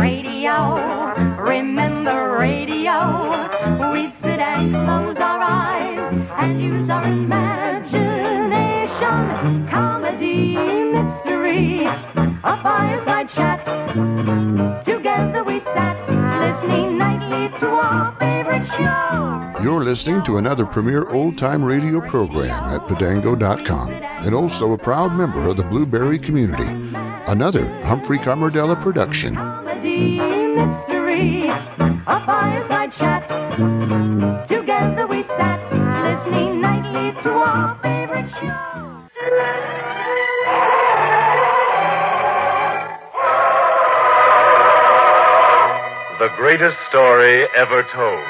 radio, remember radio. We'd sit and close our eyes and use our imagination. Comedy, mystery, a fireside chat. Together we sat, listening nightly to our favorite show. You're listening to another premier old-time radio program at pedango.com, and also a proud member of the Blueberry community. Another Humphrey Camardella production. Comedy, mystery, a fireside chat. Together we sat, listening nightly to our favorite show. The Greatest Story Ever Told.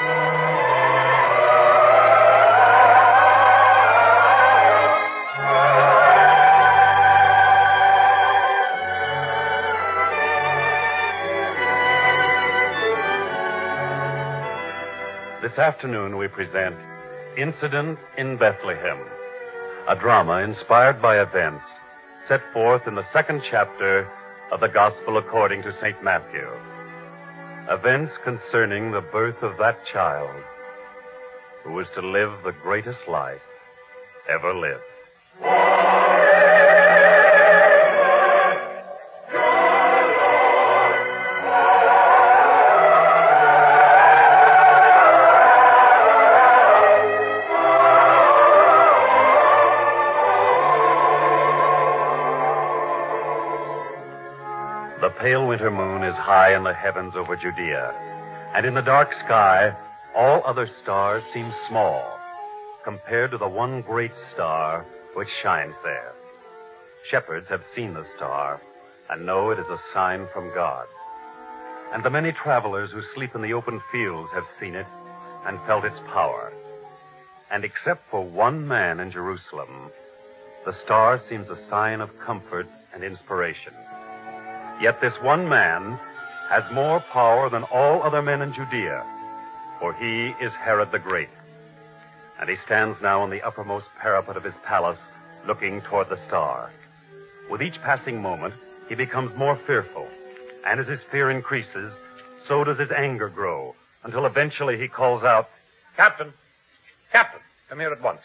This afternoon we present Incident in Bethlehem, a drama inspired by events set forth in the second chapter of the Gospel according to St. Matthew. Events concerning the birth of that child who was to live the greatest life ever lived. The pale winter moon is high in the heavens over Judea, and in the dark sky, all other stars seem small compared to the one great star which shines there. Shepherds have seen the star and know it is a sign from God. And the many travelers who sleep in the open fields have seen it and felt its power. And except for one man in Jerusalem, the star seems a sign of comfort and inspiration. Yet this one man has more power than all other men in Judea, for he is Herod the Great. And he stands now on the uppermost parapet of his palace, looking toward the star. With each passing moment, he becomes more fearful, and as his fear increases, so does his anger grow, until eventually he calls out, "Captain! Captain! Come here at once."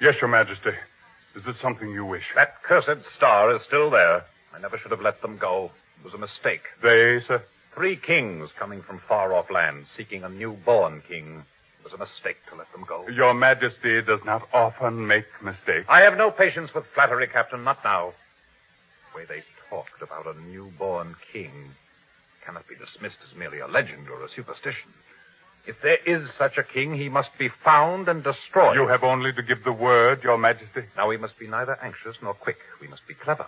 "Yes, Your Majesty. Is it something you wish?" "That cursed star is still there. I never should have let them go. It was a mistake." "They, sir?" "Three kings coming from far-off lands, seeking a newborn king. It was a mistake to let them go." "Your Majesty does not often make mistakes." "I have no patience with flattery, Captain, not now. The way they talked about a newborn king cannot be dismissed as merely a legend or a superstition. If there is such a king, he must be found and destroyed." "You have only to give the word, Your Majesty." "Now we must be neither anxious nor quick. We must be clever.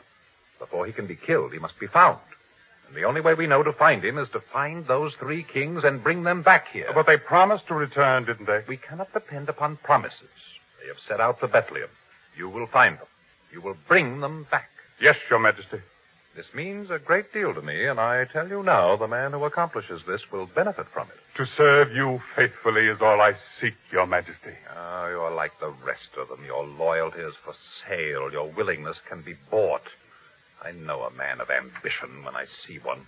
Before he can be killed, he must be found. And the only way we know to find him is to find those three kings and bring them back here." "But they promised to return, didn't they?" "We cannot depend upon promises. They have set out for Bethlehem. You will find them. You will bring them back." "Yes, Your Majesty." "This means a great deal to me, and I tell you now, the man who accomplishes this will benefit from it." "To serve you faithfully is all I seek, Your Majesty." "Ah, you're like the rest of them. Your loyalty is for sale. Your willingness can be bought. I know a man of ambition when I see one.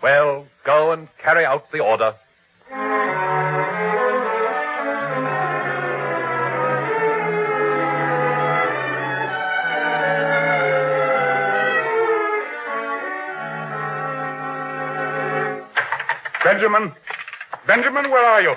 Well, go and carry out the order." "Benjamin! Benjamin, where are you?"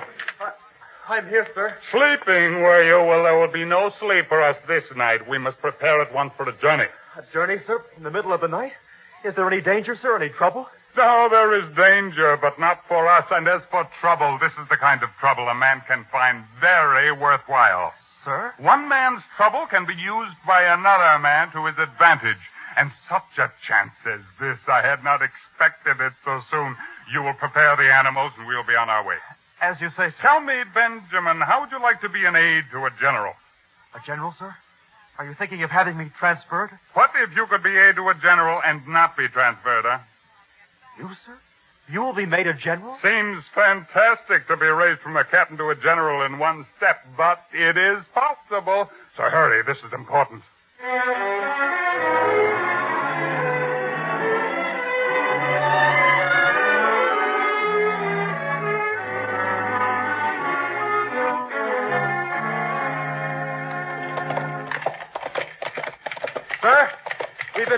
I'm here, sir." "Sleeping, were you? Well, there will be no sleep for us this night. We must prepare at once for a journey." "A journey, sir? In the middle of the night? Is there any danger, sir? Any trouble?" "No, there is danger, but not for us. And as for trouble, this is the kind of trouble a man can find very worthwhile." "Sir?" "One man's trouble can be used by another man to his advantage. And such a chance as this, I had not expected it so soon. You will prepare the animals, and we'll be on our way." "As you say, sir." "Tell me, Benjamin, how would you like to be an aide to a general?" "A general, sir? Are you thinking of having me transferred?" "What if you could be aide to a general and not be transferred, huh?" "You, sir? You will be made a general?" "Seems fantastic to be raised from a captain to a general in one step, but it is possible. So hurry, this is important."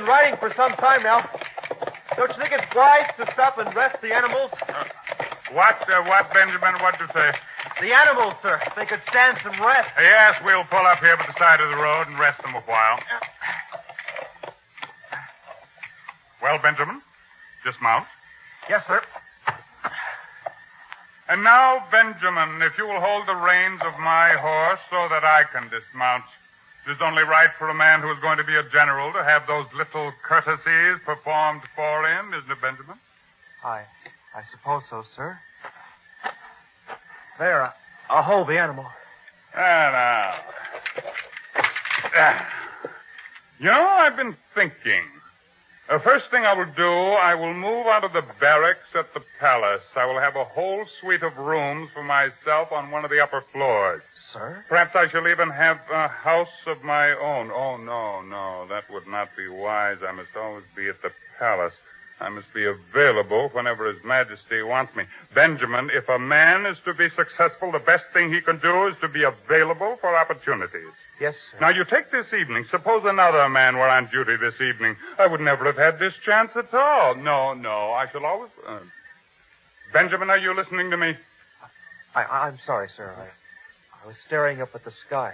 writing for some time now. Don't you think it's wise to stop and rest the animals? What, Benjamin? What do you say? The animals, sir. They could stand some rest. Yes, we'll pull up here by the side of the road and rest them a while. Well, Benjamin, dismount. Yes, sir. And now, Benjamin, if you will hold the reins of my horse so that I can dismount. It is only right for a man who is going to be a general to have those little courtesies performed for him, isn't it, Benjamin? I suppose so, sir. There, I'll hold the animal. Ah, now. You know, I've been thinking. The first thing I will do, I will move out of the barracks at the palace. I will have a whole suite of rooms for myself on one of the upper floors. Sir? Perhaps I shall even have a house of my own. Oh, no, that would not be wise. I must always be at the palace. I must be available whenever His Majesty wants me. Benjamin, if a man is to be successful, the best thing he can do is to be available for opportunities. Yes, sir. Now, you take this evening. Suppose another man were on duty this evening. I would never have had this chance at all. No, I shall always... Benjamin, are you listening to me? I'm sorry, sir. I was staring up at the sky,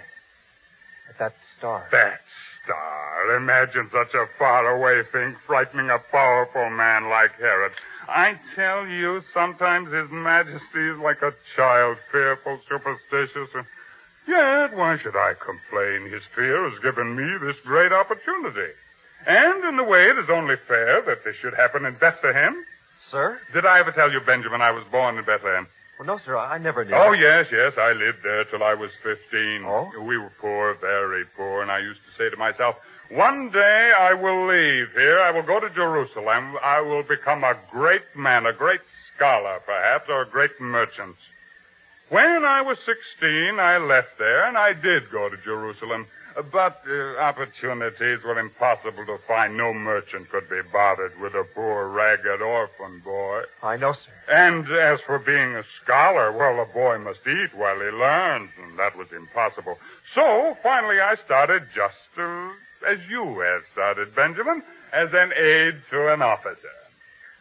at that star. That star. Imagine such a faraway thing frightening a powerful man like Herod. I tell you, sometimes His Majesty is like a child, fearful, superstitious, and... Yet, why should I complain? His fear has given me this great opportunity. And in a way, it is only fair that this should happen in Bethlehem. Sir? Did I ever tell you, Benjamin, I was born in Bethlehem? Well, no, sir, I never did. Oh, yes, I lived there till I was 15. Oh? We were poor, very poor, and I used to say to myself, one day I will leave here, I will go to Jerusalem, I will become a great man, a great scholar, perhaps, or a great merchant. When I was 16, I left there, and I did go to Jerusalem. But opportunities were impossible to find. No merchant could be bothered with a poor, ragged orphan boy. I know, sir. And as for being a scholar, well, a boy must eat while he learns, and that was impossible. So, finally, I started just as you have started, Benjamin, as an aide to an officer.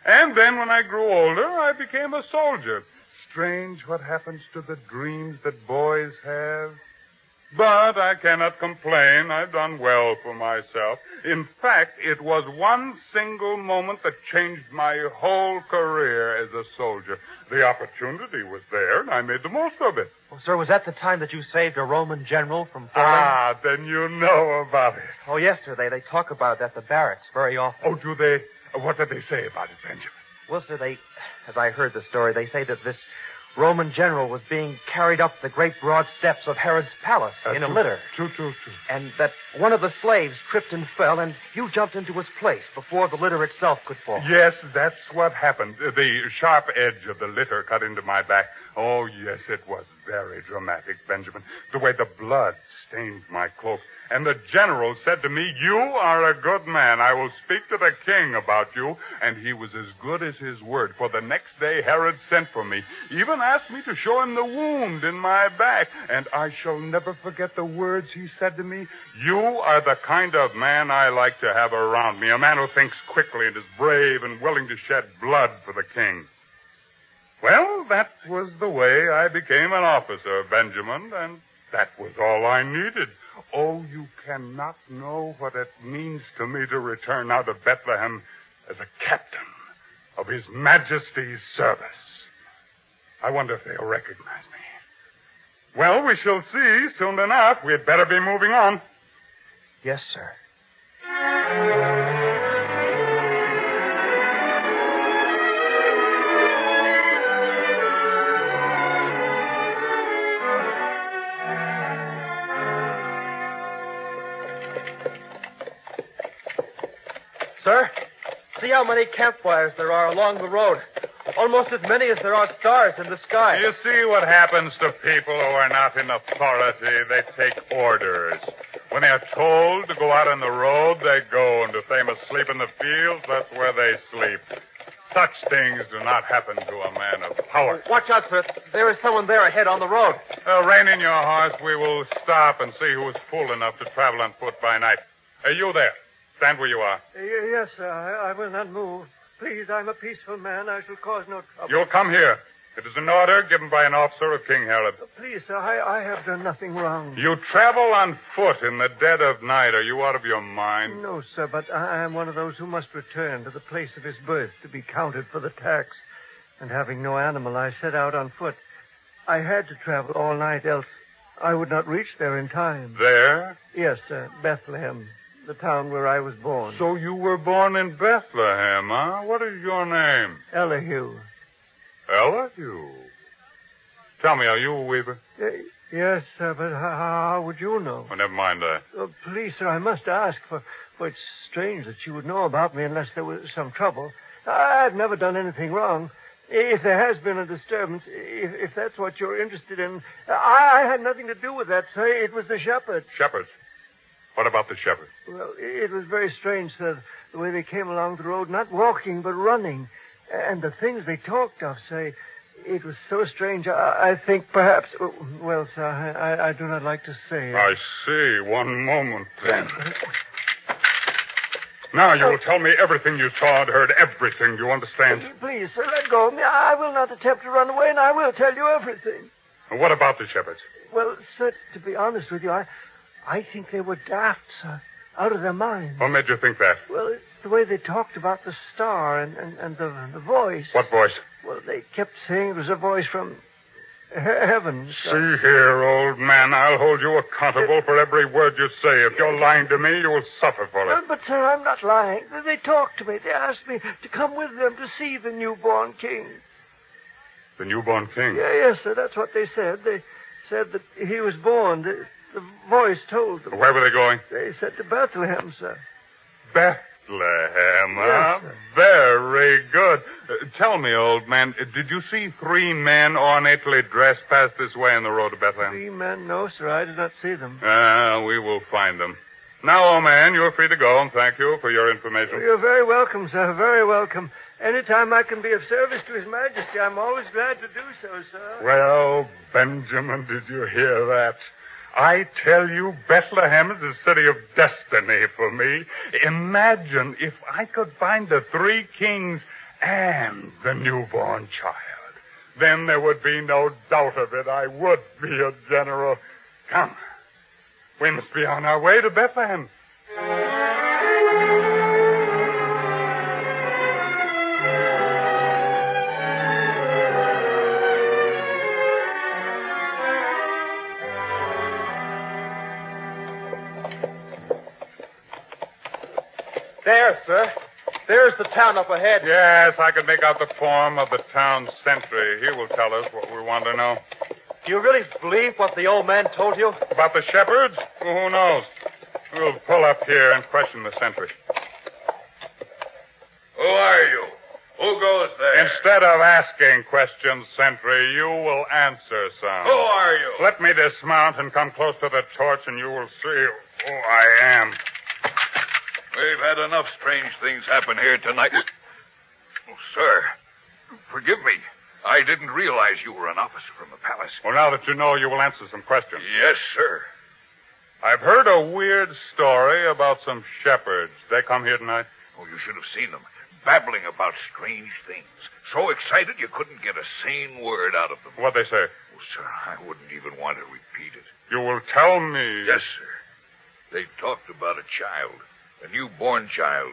And then when I grew older, I became a soldier. Strange what happens to the dreams that boys have. But I cannot complain. I've done well for myself. In fact, it was one single moment that changed my whole career as a soldier. The opportunity was there, and I made the most of it. Well, sir, was that the time that you saved a Roman general from falling? Ah, then you know about it. Oh, yes, sir. They talk about it at the barracks very often. Oh, do they? What did they say about it, Benjamin? Well, sir, as I heard the story, they say that this Roman general was being carried up the great broad steps of Herod's palace in a litter. True. And that one of the slaves tripped and fell, and you jumped into his place before the litter itself could fall. Yes, that's what happened. The sharp edge of the litter cut into my back. Oh, yes, it was very dramatic, Benjamin. The way the blood stained my cloak. And the general said to me, "You are a good man. I will speak to the king about you." And he was as good as his word, for the next day Herod sent for me, even asked me to show him the wound in my back. And I shall never forget the words he said to me. "You are the kind of man I like to have around me, a man who thinks quickly and is brave and willing to shed blood for the king." Well, that was the way I became an officer, Benjamin, and that was all I needed. Oh, you cannot know what it means to me to return out of Bethlehem as a captain of His Majesty's service. I wonder if they'll recognize me. Well, we shall see soon enough. We had better be moving on. Yes, sir. Sir, see how many campfires there are along the road. Almost as many as there are stars in the sky. You see what happens to people who are not in authority. They take orders. When they are told to go out on the road, they go. And if they must sleep in the fields, that's where they sleep. Such things do not happen to a man of power. Watch out, sir. There is someone there ahead on the road. Rein in your horse. We will stop and see who is fool enough to travel on foot by night. Hey, you there. Stand where you are. Yes, sir. I will not move. Please, I'm a peaceful man. I shall cause no trouble. You'll come here. It is an order given by an officer of King Herod. Please, sir, I have done nothing wrong. You travel on foot in the dead of night. Are you out of your mind? No, sir, but I am one of those who must return to the place of his birth to be counted for the tax. And having no animal, I set out on foot. I had to travel all night, else I would not reach there in time. There? Yes, sir, Bethlehem, the town where I was born. So you were born in Bethlehem, huh? What is your name? Elihu. Elihu? Tell me, are you a weaver? Yes, sir, but how would you know? Oh, never mind that. Please, sir, I must ask, for it's strange that you would know about me unless there was some trouble. I've never done anything wrong. If there has been a disturbance, if that's what you're interested in, I had nothing to do with that, sir. It was the shepherd. Shepherds? What about the shepherds? Well, it was very strange, sir, the way they came along the road, not walking, but running. And the things they talked of, say, it was so strange, I think perhaps... Well, sir, I do not like to say it. I see. One moment, then. Now you will tell me everything you saw and heard, everything. Do you understand? Please, sir, let go of me. I will not attempt to run away, and I will tell you everything. And what about the shepherds? Well, sir, to be honest with you, I think they were daft, sir, out of their minds. What made you think that? Well, it's the way they talked about the star and the voice. What voice? Well, they kept saying it was a voice from heaven. Sir. See here, old man, I'll hold you accountable for every word you say. If you're lying to me, you'll suffer for it. But, sir, I'm not lying. They talked to me. They asked me to come with them to see the newborn king. The newborn king? Yes, sir, that's what they said. They said that he was born. The voice told them. Where were they going? They said to Bethlehem, sir. Bethlehem, huh? Yes, very good. Tell me, old man, did you see three men ornately dressed pass this way on the road to Bethlehem? Three men? No, sir, I did not see them. We will find them. Now, old man, you're free to go, and thank you for your information. You're very welcome, sir, very welcome. Anytime I can be of service to His Majesty, I'm always glad to do so, sir. Well, Benjamin, did you hear that? I tell you, Bethlehem is a city of destiny for me. Imagine if I could find the three kings and the newborn child. Then there would be no doubt of it. I would be a general. Come, we must be on our way to Bethlehem. There, sir. There's the town up ahead. Yes, I can make out the form of the town sentry. He will tell us what we want to know. Do you really believe what the old man told you? About the shepherds? Well, who knows? We'll pull up here and question the sentry. Who are you? Who goes there? Instead of asking questions, sentry, you will answer some. Who are you? Let me dismount and come close to the torch and you will see who I am. We've had enough strange things happen here tonight. Oh, sir, forgive me. I didn't realize you were an officer from the palace. Well, now that you know, you will answer some questions. Yes, sir. I've heard a weird story about some shepherds. They come here tonight? Oh, you should have seen them, babbling about strange things. So excited you couldn't get a sane word out of them. What'd they say? Oh, sir, I wouldn't even want to repeat it. You will tell me. Yes, sir. They talked about a child. A newborn child.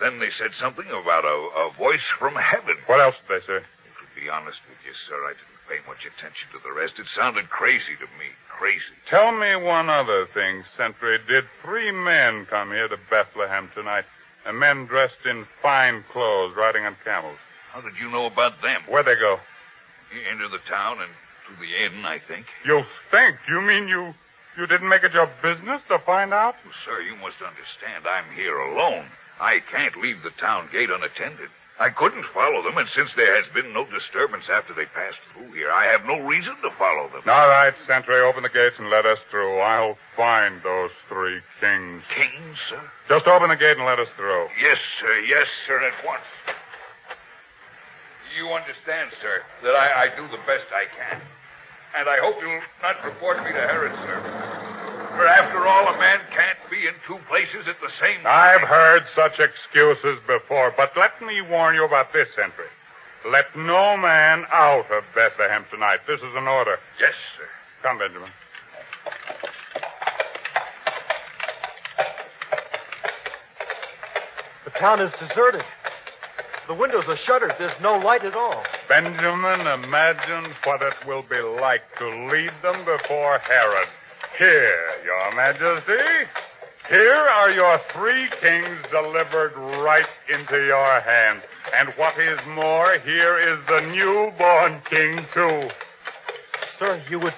Then they said something about a voice from heaven. What else did they say? To be honest with you, sir, I didn't pay much attention to the rest. It sounded crazy to me. Crazy. Tell me one other thing, sentry. Did three men come here to Bethlehem tonight? Men dressed in fine clothes, riding on camels. How did you know about them? Where'd they go? Into the town and to the inn, I think. You think? You mean you... You didn't make it your business to find out? Well, sir, you must understand I'm here alone. I can't leave the town gate unattended. I couldn't follow them, and since there has been no disturbance after they passed through here, I have no reason to follow them. All right, sentry, open the gates and let us through. I'll find those three kings. Kings, sir? Just open the gate and let us through. Yes, sir, at once. You understand, sir, that I do the best I can. And I hope you'll not report me to Herod's service. For after all, a man can't be in two places at the same time. I've heard such excuses before, but let me warn you about this entry. Let no man out of Bethlehem tonight. This is an order. Yes, sir. Come, Benjamin. The town is deserted. The windows are shuttered. There's no light at all. Benjamin, imagine what it will be like to lead them before Herod. Here, Your Majesty. Here are your three kings delivered right into your hands. And what is more, here is the newborn king, too. Sir, you would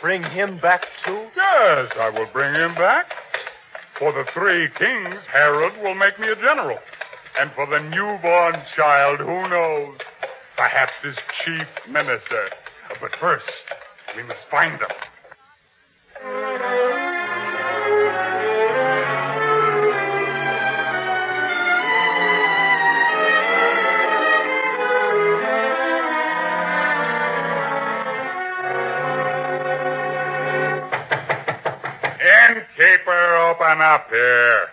bring him back, too? Yes, I will bring him back. For the three kings, Herod will make me a general. And for the newborn child, who knows? Perhaps his chief minister. But first, we must find them. Innkeeper, open up here.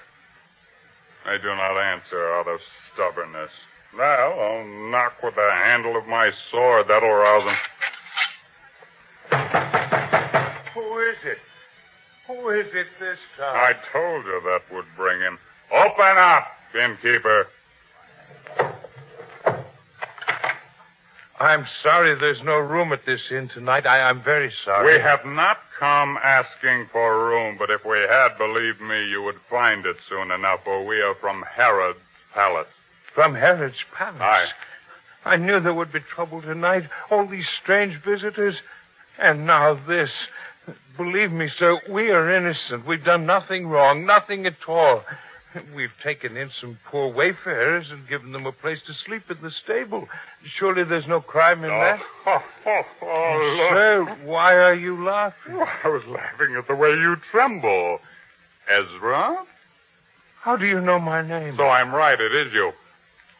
They do not answer out of stubbornness. Well, I'll knock with the handle of my sword. That'll rouse him. Who is it? Who is it this time? I told you that would bring him. Open up, innkeeper. I'm sorry there's no room at this inn tonight. I'm very sorry. We have not come asking for room, but if we had, believe me, you would find it soon enough, for we are from Herod's palace. From Herod's palace? Aye. I knew there would be trouble tonight. All these strange visitors. And now this. Believe me, sir, we are innocent. We've done nothing wrong, nothing at all. We've taken in some poor wayfarers and given them a place to sleep in the stable. Surely there's no crime in that? Oh, sir, why are you laughing? Oh, I was laughing at the way you tremble. Ezra? How do you know my name? So I'm right, it is you.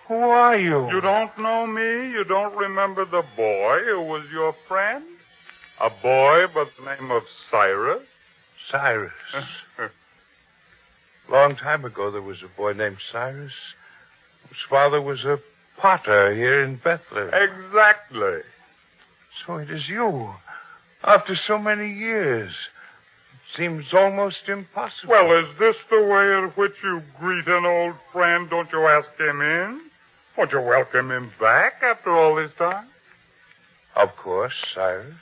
Who are you? You don't know me? You don't remember the boy who was your friend? A boy by the name of Cyrus? Cyrus. Long time ago, there was a boy named Cyrus whose father was a potter here in Bethlehem. Exactly. So it is you. After so many years, it seems almost impossible. Well, is this the way in which you greet an old friend? Don't you ask him in? Won't you welcome him back after all this time? Of course, Cyrus.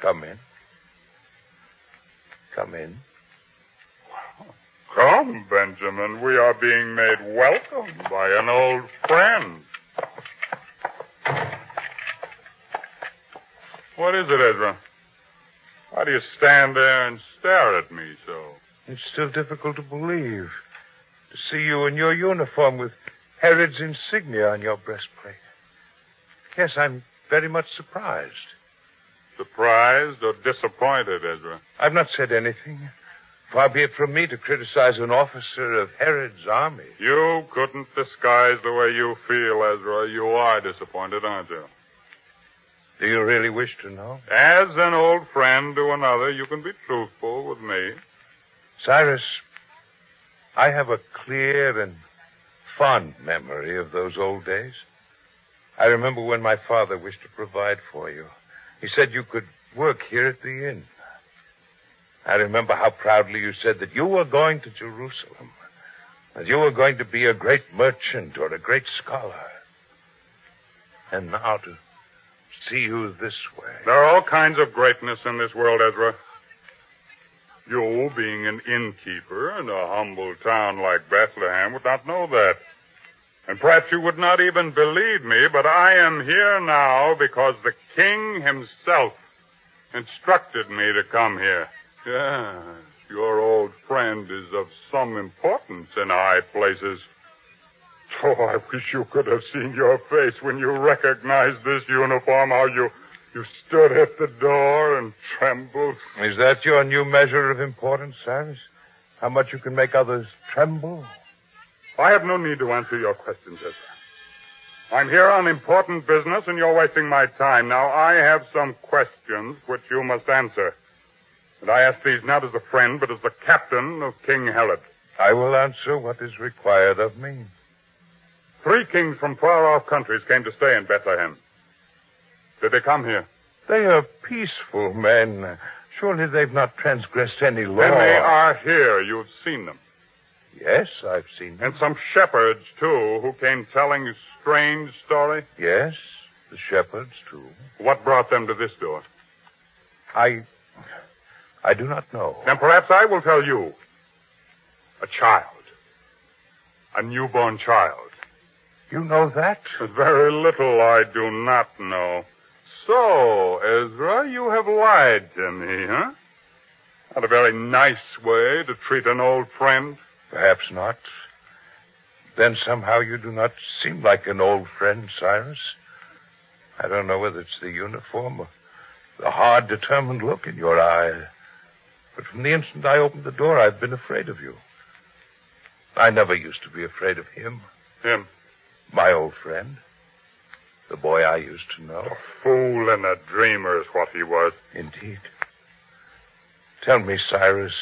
Come in. Come in. Come, Benjamin, we are being made welcome by an old friend. What is it, Ezra? Why do you stand there and stare at me so? It's still difficult to believe. To see you in your uniform with Herod's insignia on your breastplate. Yes, I'm very much surprised. Surprised or disappointed, Ezra? I've not said anything. Far be it from me to criticize an officer of Herod's army. You couldn't disguise the way you feel, Ezra. You are disappointed, aren't you? Do you really wish to know? As an old friend to another, you can be truthful with me. Cyrus, I have a clear and fond memory of those old days. I remember when my father wished to provide for you. He said you could work here at the inn. I remember how proudly you said that you were going to Jerusalem, that you were going to be a great merchant or a great scholar. And now to see you this way. There are all kinds of greatness in this world, Ezra. You, being an innkeeper in a humble town like Bethlehem, would not know that. And perhaps you would not even believe me, but I am here now because the king himself instructed me to come here. Yes, your old friend is of some importance in high places. Oh, I wish you could have seen your face when you recognized this uniform, how you stood at the door and trembled. Is that your new measure of importance, Cyrus? How much you can make others tremble? I have no need to answer your questions, Ezra. I'm here on important business, and you're wasting my time. Now, I have some questions which you must answer. And I ask these not as a friend, but as the captain of King Herod. I will answer what is required of me. 3 kings from far-off countries came to stay in Bethlehem. Did they come here? They are peaceful men. Surely they've not transgressed any law. Then they are here. You've seen them. Yes, I've seen them. And some shepherds, too, who came telling a strange story? Yes, the shepherds, too. What brought them to this door? I do not know. Then perhaps I will tell you. A child. A newborn child. You know that? Very little I do not know. So, Ezra, you have lied to me, huh? Not a very nice way to treat an old friend. Perhaps not. Then somehow you do not seem like an old friend, Cyrus. I don't know whether it's the uniform or the hard, determined look in your eye. But from the instant I opened the door, I've been afraid of you. I never used to be afraid of him. Him? My old friend. The boy I used to know. A fool and a dreamer is what he was. Indeed. Tell me, Cyrus,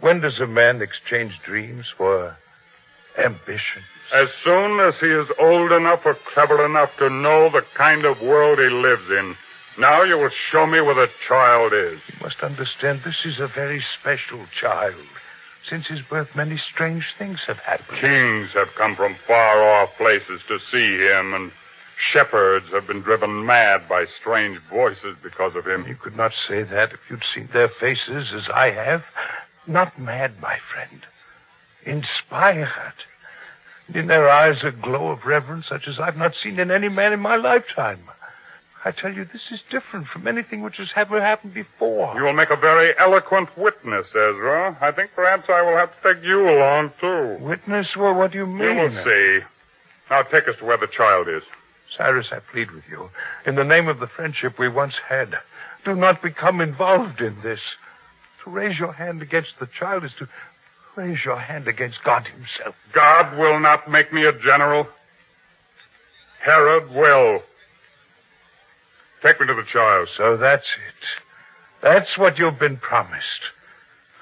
when does a man exchange dreams for ambitions? As soon as he is old enough or clever enough to know the kind of world he lives in. Now you will show me where the child is. You must understand, this is a very special child. Since his birth, many strange things have happened. Kings have come from far-off places to see him, and shepherds have been driven mad by strange voices because of him. You could not say that if you'd seen their faces as I have. Not mad, my friend. Inspired. In their eyes a glow of reverence such as I've not seen in any man in my lifetime. I tell you, this is different from anything which has ever happened before. You will make a very eloquent witness, Ezra. I think perhaps I will have to take you along, too. Witness? Well, what do you mean? You will see. Now take us to where the child is. Cyrus, I plead with you. In the name of the friendship we once had, do not become involved in this. To raise your hand against the child is to raise your hand against God himself. God will not make me a general. Herod will. Take me to the child. So that's it. That's what you've been promised.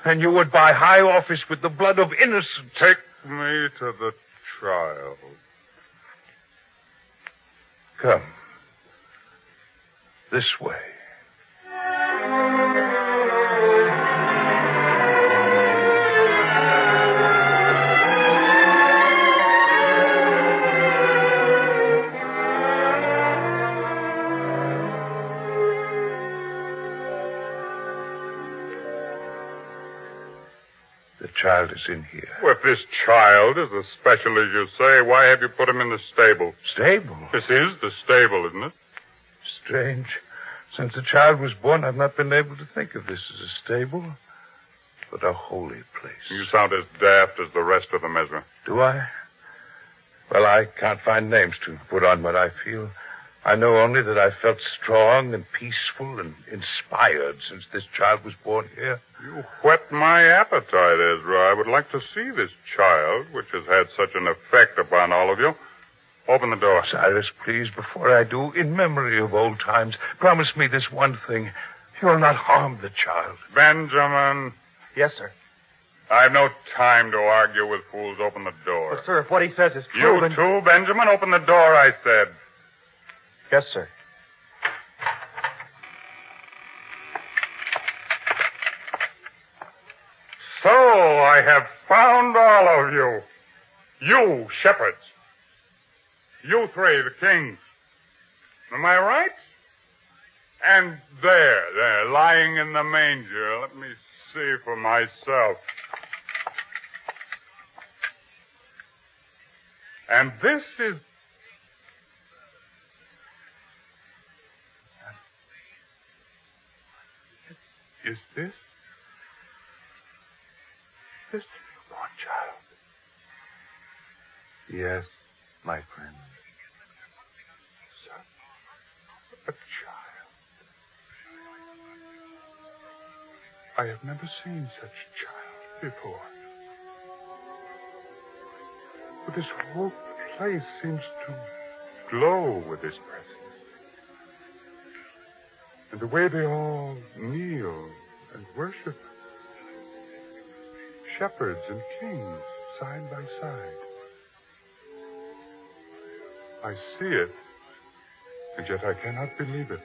And you would buy high office with the blood of innocence. Take me to the child. Come. This way. Child is in here. Well, if this child is as special as you say, why have you put him in the stable? Stable? This is the stable, isn't it? Strange. Since the child was born, I've not been able to think of this as a stable, but a holy place. You sound as daft as the rest of them, Ezra. Do I? Well, I can't find names to put on what I feel. I know only that I felt strong and peaceful and inspired since this child was born here. You whet my appetite, Ezra. I would like to see this child, which has had such an effect upon all of you. Open the door. Cyrus, please, before I do, in memory of old times, promise me this one thing. You'll not harm the child. Benjamin. Yes, sir. I've no time to argue with fools. Open the door. Well, sir, if what he says is true, then... You too, Benjamin. Open the door, I said. Yes, sir. So I have found all of you. You shepherds. You 3, the kings. Am I right? And there, lying in the manger. Let me see for myself. And this is... Is this newborn child? Yes, my friend. A child. I have never seen such a child before. But this whole place seems to glow with his presence. And the way they all kneel and worship. Shepherds and kings, side by side. I see it, and yet I cannot believe it.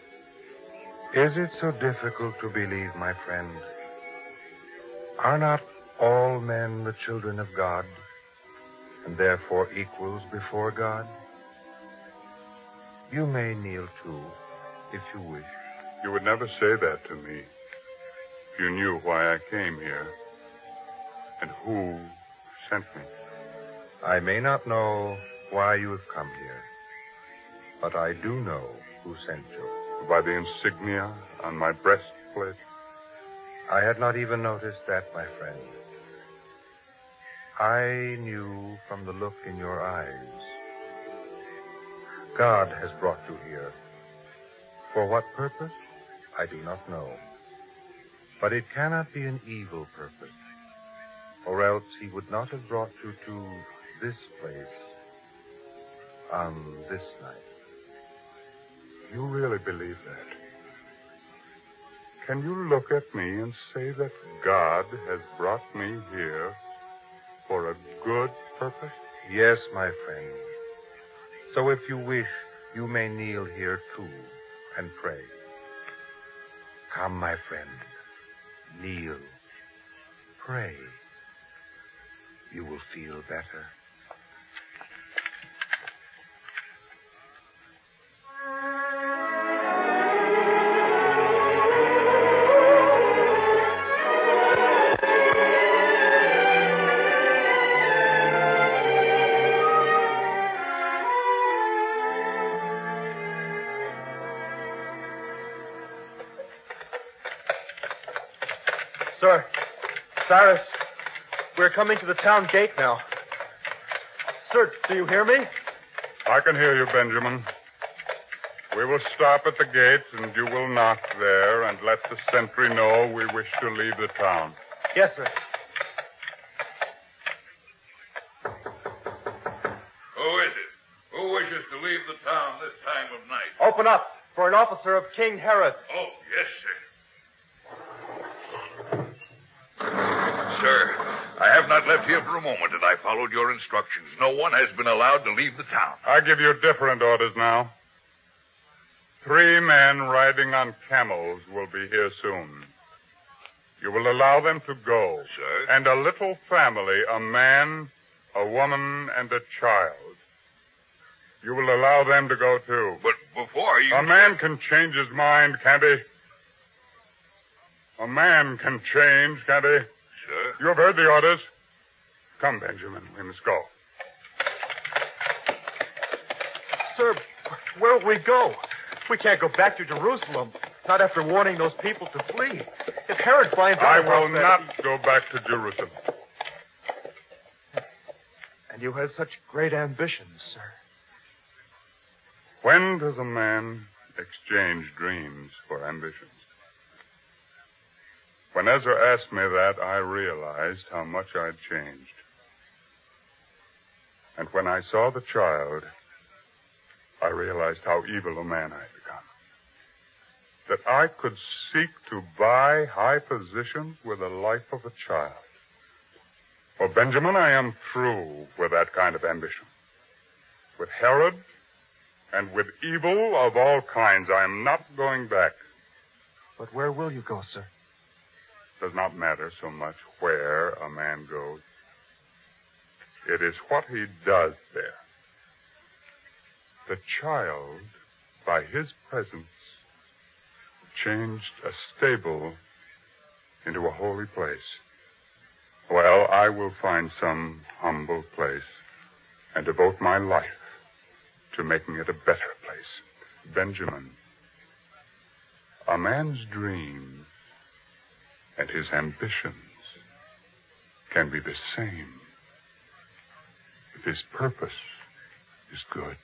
Is it so difficult to believe, my friend? Are not all men the children of God, and therefore equals before God? You may kneel, too, if you wish. You would never say that to me if you knew why I came here and who sent me. I may not know why you have come here, but I do know who sent you. By the insignia on my breastplate? I had not even noticed that, my friend. I knew from the look in your eyes. God has brought you here. For what purpose? I do not know. But it cannot be an evil purpose, or else he would not have brought you to this place on this night. You really believe that? Can you look at me and say that God has brought me here for a good purpose? Yes, my friend. So if you wish, you may kneel here too and pray. Come, my friend, kneel, pray. You will feel better. Sir, Cyrus, we're coming to the town gate now. Sir, do you hear me? I can hear you, Benjamin. We will stop at the gate, and you will knock there and let the sentry know we wish to leave the town. Yes, sir. Who is it? Who wishes to leave the town this time of night? Open up for an officer of King Herod. Oh, yes, sir. Sir, I have not left here for a moment, and I followed your instructions. No one has been allowed to leave the town. I give you different orders now. 3 men riding on camels will be here soon. You will allow them to go. Sir? And a little family, a man, a woman, and a child. You will allow them to go, too. But before you... A man can change his mind, can't he? A man can change, can't he? Sir? You have heard the orders. Come, Benjamin, we must go. Sir, where will we go? We can't go back to Jerusalem, not after warning those people to flee. If Herod finds out... I will not go back to Jerusalem. And you have such great ambitions, sir. When does a man exchange dreams for ambitions? When Ezra asked me that, I realized how much I'd changed. And when I saw the child, I realized how evil a man I'd become. That I could seek to buy high positions with the life of a child. Well, Benjamin, I am through with that kind of ambition. With Herod and with evil of all kinds, I am not going back. But where will you go, sir? Does not matter so much where a man goes. It is what he does there. The child, by his presence, changed a stable into a holy place. Well, I will find some humble place and devote my life to making it a better place. Benjamin, a man's dream and his ambitions can be the same if his purpose is good.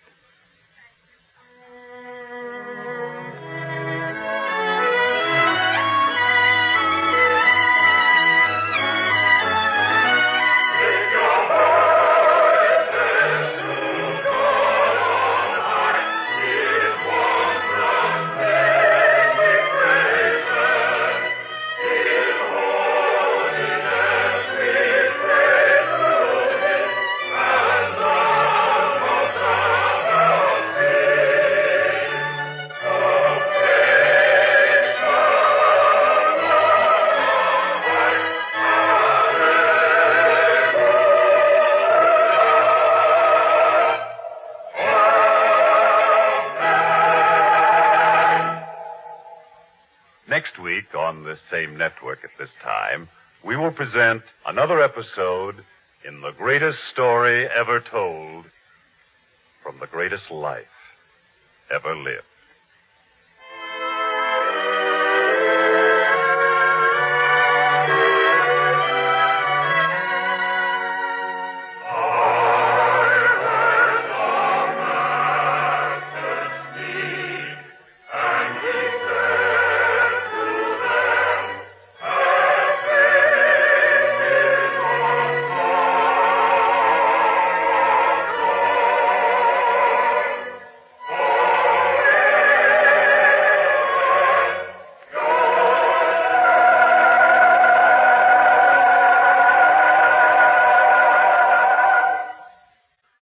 Next week, on this same network at this time, we will present another episode in The Greatest Story Ever Told, from the greatest life ever lived.